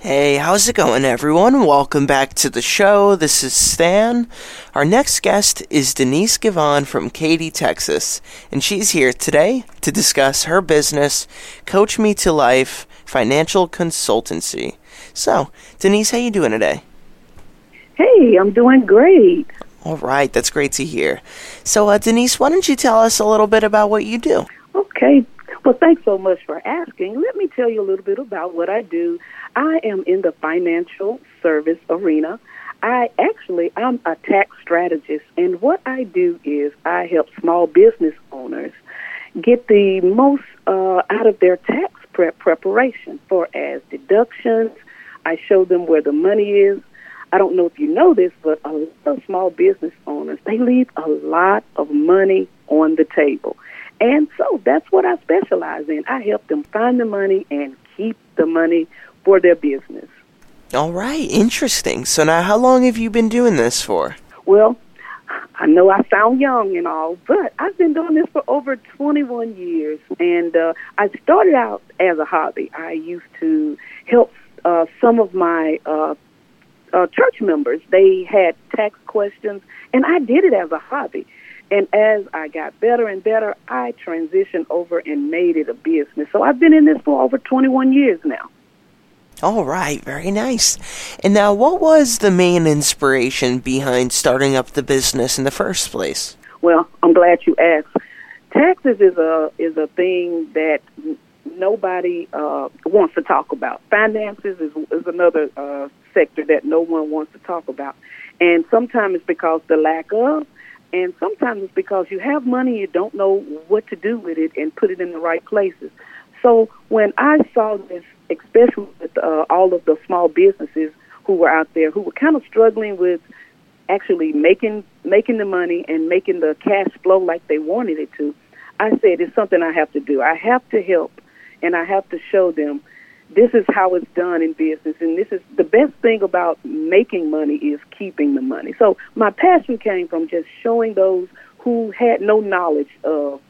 Hey, how's it going, everyone? Welcome back to the show. This is Stan. Our next guest is Denise Givan from Katy, Texas, and she's here today to discuss her business, Coach Me to Life Financial Consultancy. So, Denise, how you doing today? Hey, I'm doing great. All right, that's great to hear. So, Denise, why don't you tell us a little bit about what you do? Okay. Well, thanks so much for asking. Let me tell you a little bit about what I do. I am in the financial service arena. I'm a tax strategist, and what I do is I help small business owners get the most out of their tax preparation, for as deductions. I show them where the money is. I don't know if you know this, but a lot of small business owners, they leave a lot of money on the table. And so that's what I specialize in. I help them find the money and keep the money for their business. All right. Interesting. So now how long have you been doing this for? Well, I know I sound young and all, but I've been doing this for over 21 years. And I started out as a hobby. I used to help some of my church members. They had tax questions, and I did it as a hobby. And as I got better and better, I transitioned over and made it a business. So I've been in this for over 21 years now. All right. Very nice. And now, what was the main inspiration behind starting up the business in the first place? Well, I'm glad you asked. Taxes is a thing that nobody wants to talk about. Finances is another sector that no one wants to talk about. And sometimes it's because the lack of. And sometimes it's because you have money, you don't know what to do with it and put it in the right places. So when I saw this, especially with all of the small businesses who were out there, who were kind of struggling with actually making the money and making the cash flow like they wanted it to, I said, it's something I have to do. I have to help, and I have to show them this is how it's done in business, and this is the best thing about making money is keeping the money. So my passion came from just showing those who had no knowledge of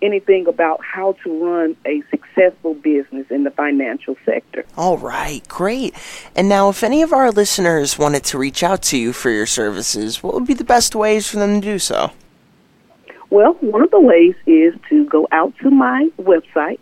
anything about how to run a successful business in the financial sector. All right, great. And now if any of our listeners wanted to reach out to you for your services, what would be the best ways for them to do so? Well, one of the ways is to go out to my website.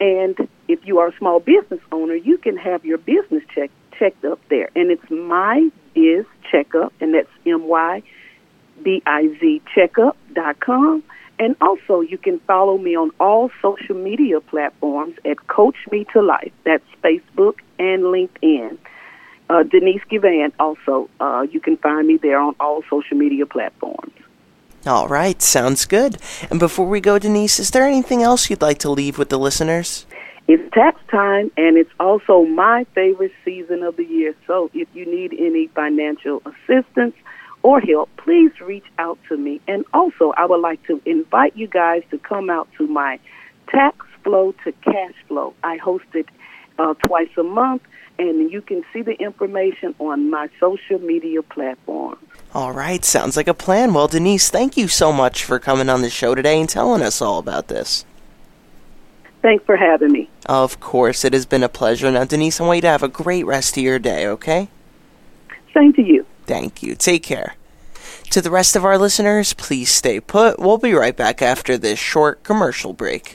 And if you are a small business owner, you can have your business checked up there. And it's MyBizCheckup, and that's MyBizCheckup.com. And also, you can follow me on all social media platforms at Coach Me to Life. That's Facebook and LinkedIn. Denise Givan also, you can find me there on all social media platforms. All right, sounds good. And before we go, Denise, is there anything else you'd like to leave with the listeners? It's tax time, and it's also my favorite season of the year. So if you need any financial assistance or help, please reach out to me. And also, I would like to invite you guys to come out to my Tax Flow to Cash Flow. I host it twice a month, and you can see the information on my social media platform. All right, sounds like a plan. Well, Denise, thank you so much for coming on the show today and telling us all about this. Thanks for having me. Of course, it has been a pleasure. Now, Denise, I want you to have a great rest of your day, okay? Same to you. Thank you. Take care. To the rest of our listeners, please stay put. We'll be right back after this short commercial break.